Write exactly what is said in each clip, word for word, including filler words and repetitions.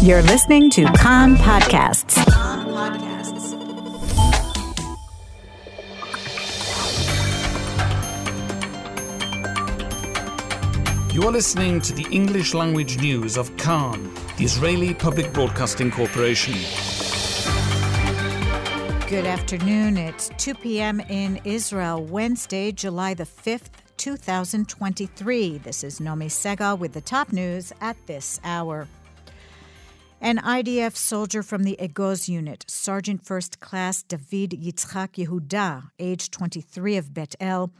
You're listening to Khan Podcasts. You're listening to the English language news of Khan, the Israeli Public Broadcasting Corporation. Good afternoon. It's two p.m. in Israel, Wednesday, July the fifth, two thousand twenty-three. This is Nomi Segal with the top news at this hour. An I D F soldier from the Egoz unit, Sergeant First Class David Yitzhak Yehuda, age twenty-three of Bet El,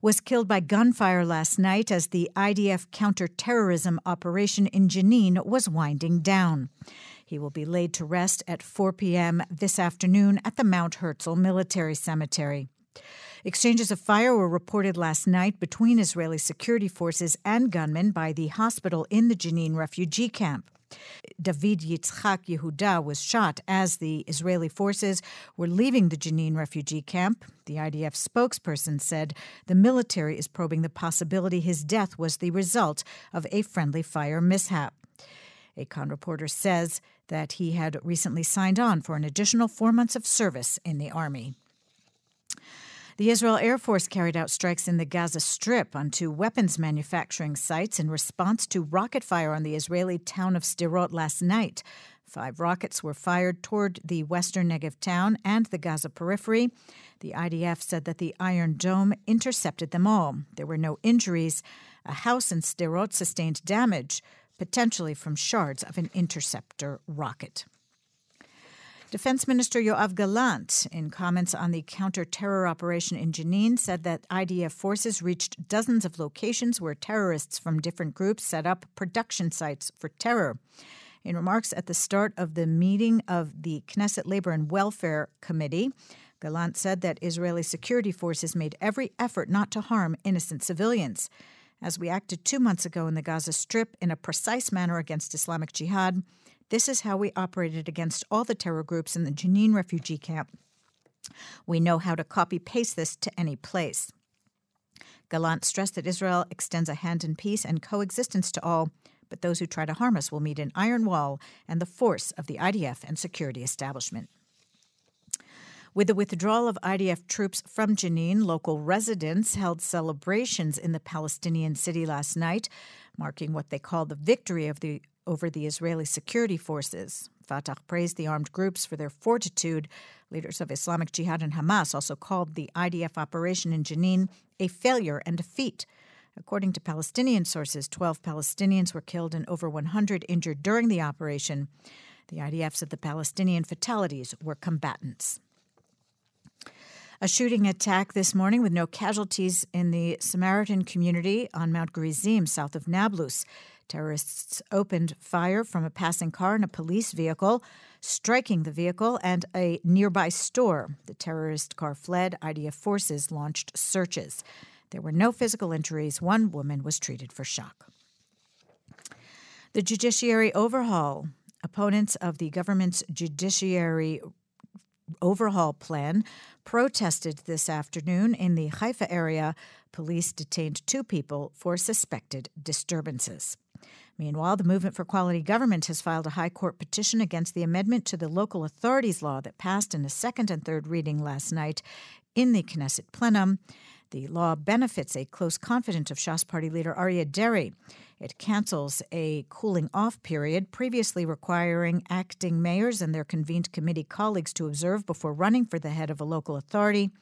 was killed by gunfire last night as the I D F counterterrorism operation in Jenin was winding down. He will be laid to rest at four p.m. this afternoon at the Mount Herzl Military Cemetery. Exchanges of fire were reported last night between Israeli security forces and gunmen by the hospital in the Jenin refugee camp. David Yitzhak Yehuda was shot as the Israeli forces were leaving the Jenin refugee camp. The I D F spokesperson said the military is probing the possibility his death was the result of a friendly fire mishap. A Khan reporter says that he had recently signed on for an additional four months of service in the army. The Israel Air Force carried out strikes in the Gaza Strip on two weapons manufacturing sites in response to rocket fire on the Israeli town of Sderot last night. Five rockets were fired toward the western Negev town and the Gaza periphery. The I D F said that the Iron Dome intercepted them all. There were no injuries. A house in Sderot sustained damage, potentially from shards of an interceptor rocket. Defense Minister Yoav Galant, in comments on the counter-terror operation in Jenin, said that I D F forces reached dozens of locations where terrorists from different groups set up production sites for terror. In remarks at the start of the meeting of the Knesset Labor and Welfare Committee, Galant said that Israeli security forces made every effort not to harm innocent civilians. As we acted two months ago in the Gaza Strip in a precise manner against Islamic Jihad, this is how we operated against all the terror groups in the Jenin refugee camp. We know how to copy-paste this to any place. Galant stressed that Israel extends a hand in peace and coexistence to all, but those who try to harm us will meet an iron wall and the force of the I D F and security establishment. With the withdrawal of I D F troops from Jenin, local residents held celebrations in the Palestinian city last night, marking what they call the victory of the over the Israeli security forces. Fatah praised the armed groups for their fortitude. Leaders of Islamic Jihad and Hamas also called the I D F operation in Jenin a failure and defeat. According to Palestinian sources, twelve Palestinians were killed and over one hundred injured during the operation. The I D F said the Palestinian fatalities were combatants. A shooting attack this morning with no casualties in the Samaritan community on Mount Gerizim, south of Nablus. Terrorists opened fire from a passing car and a police vehicle, striking the vehicle and a nearby store. The terrorist car fled. I D F forces launched searches. There were no physical injuries. One woman was treated for shock. The judiciary overhaul. Opponents of the government's judiciary overhaul plan protested this afternoon in the Haifa area. Police detained two people for suspected disturbances. Meanwhile, the Movement for Quality Government has filed a high court petition against the amendment to the local authorities law that passed in a second and third reading last night in the Knesset plenum. The law benefits a close confidant of Shas party leader Aryeh Deri. It cancels a cooling-off period previously requiring acting mayors and their convened committee colleagues to observe before running for the head of a local authority.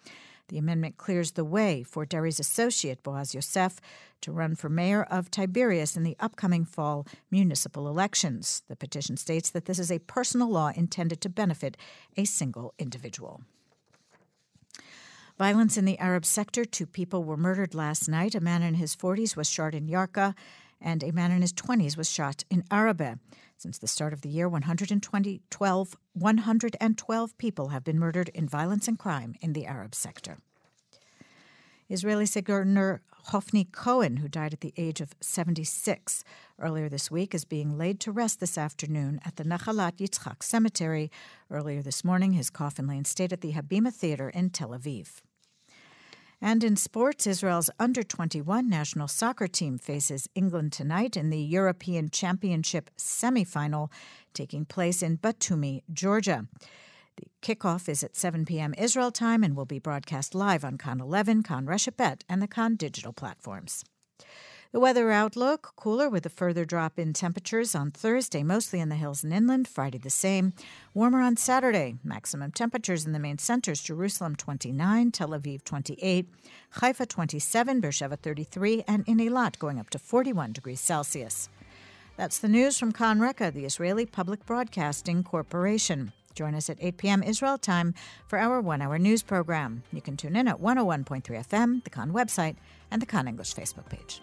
The amendment clears the way for Deri's associate, Boaz Yosef, to run for mayor of Tiberias in the upcoming fall municipal elections. The petition states that this is a personal law intended to benefit a single individual. Violence in the Arab sector. Two people were murdered last night. A man in his forties was shot in Yarka, and a man in his twenties was shot in Arabe. Since the start of the year, one hundred twelve people have been murdered in violence and crime in the Arab sector. Israeli singer Hofni Cohen, who died at the age of seventy-six earlier this week, is being laid to rest this afternoon at the Nachalat Yitzchak Cemetery. Earlier this morning, his coffin lay in state at the Habima Theater in Tel Aviv. And in sports, Israel's under twenty-one national soccer team faces England tonight in the European Championship semifinal taking place in Batumi, Georgia. The kickoff is at seven p.m. Israel time and will be broadcast live on Kan eleven, Kan Reshet Bet, and the Kan digital platforms. The weather outlook, cooler with a further drop in temperatures on Thursday, mostly in the hills and inland. Friday the same. Warmer on Saturday. Maximum temperatures in the main centers, Jerusalem twenty-nine, Tel Aviv twenty-eight, Haifa twenty-seven, Beersheva thirty-three, and in Eilat going up to forty-one degrees Celsius. That's the news from Kan Reka, the Israeli Public Broadcasting Corporation. Join us at eight p.m. Israel time for our one-hour news program. You can tune in at one oh one point three F M, the Kan website, and the Kan English Facebook page.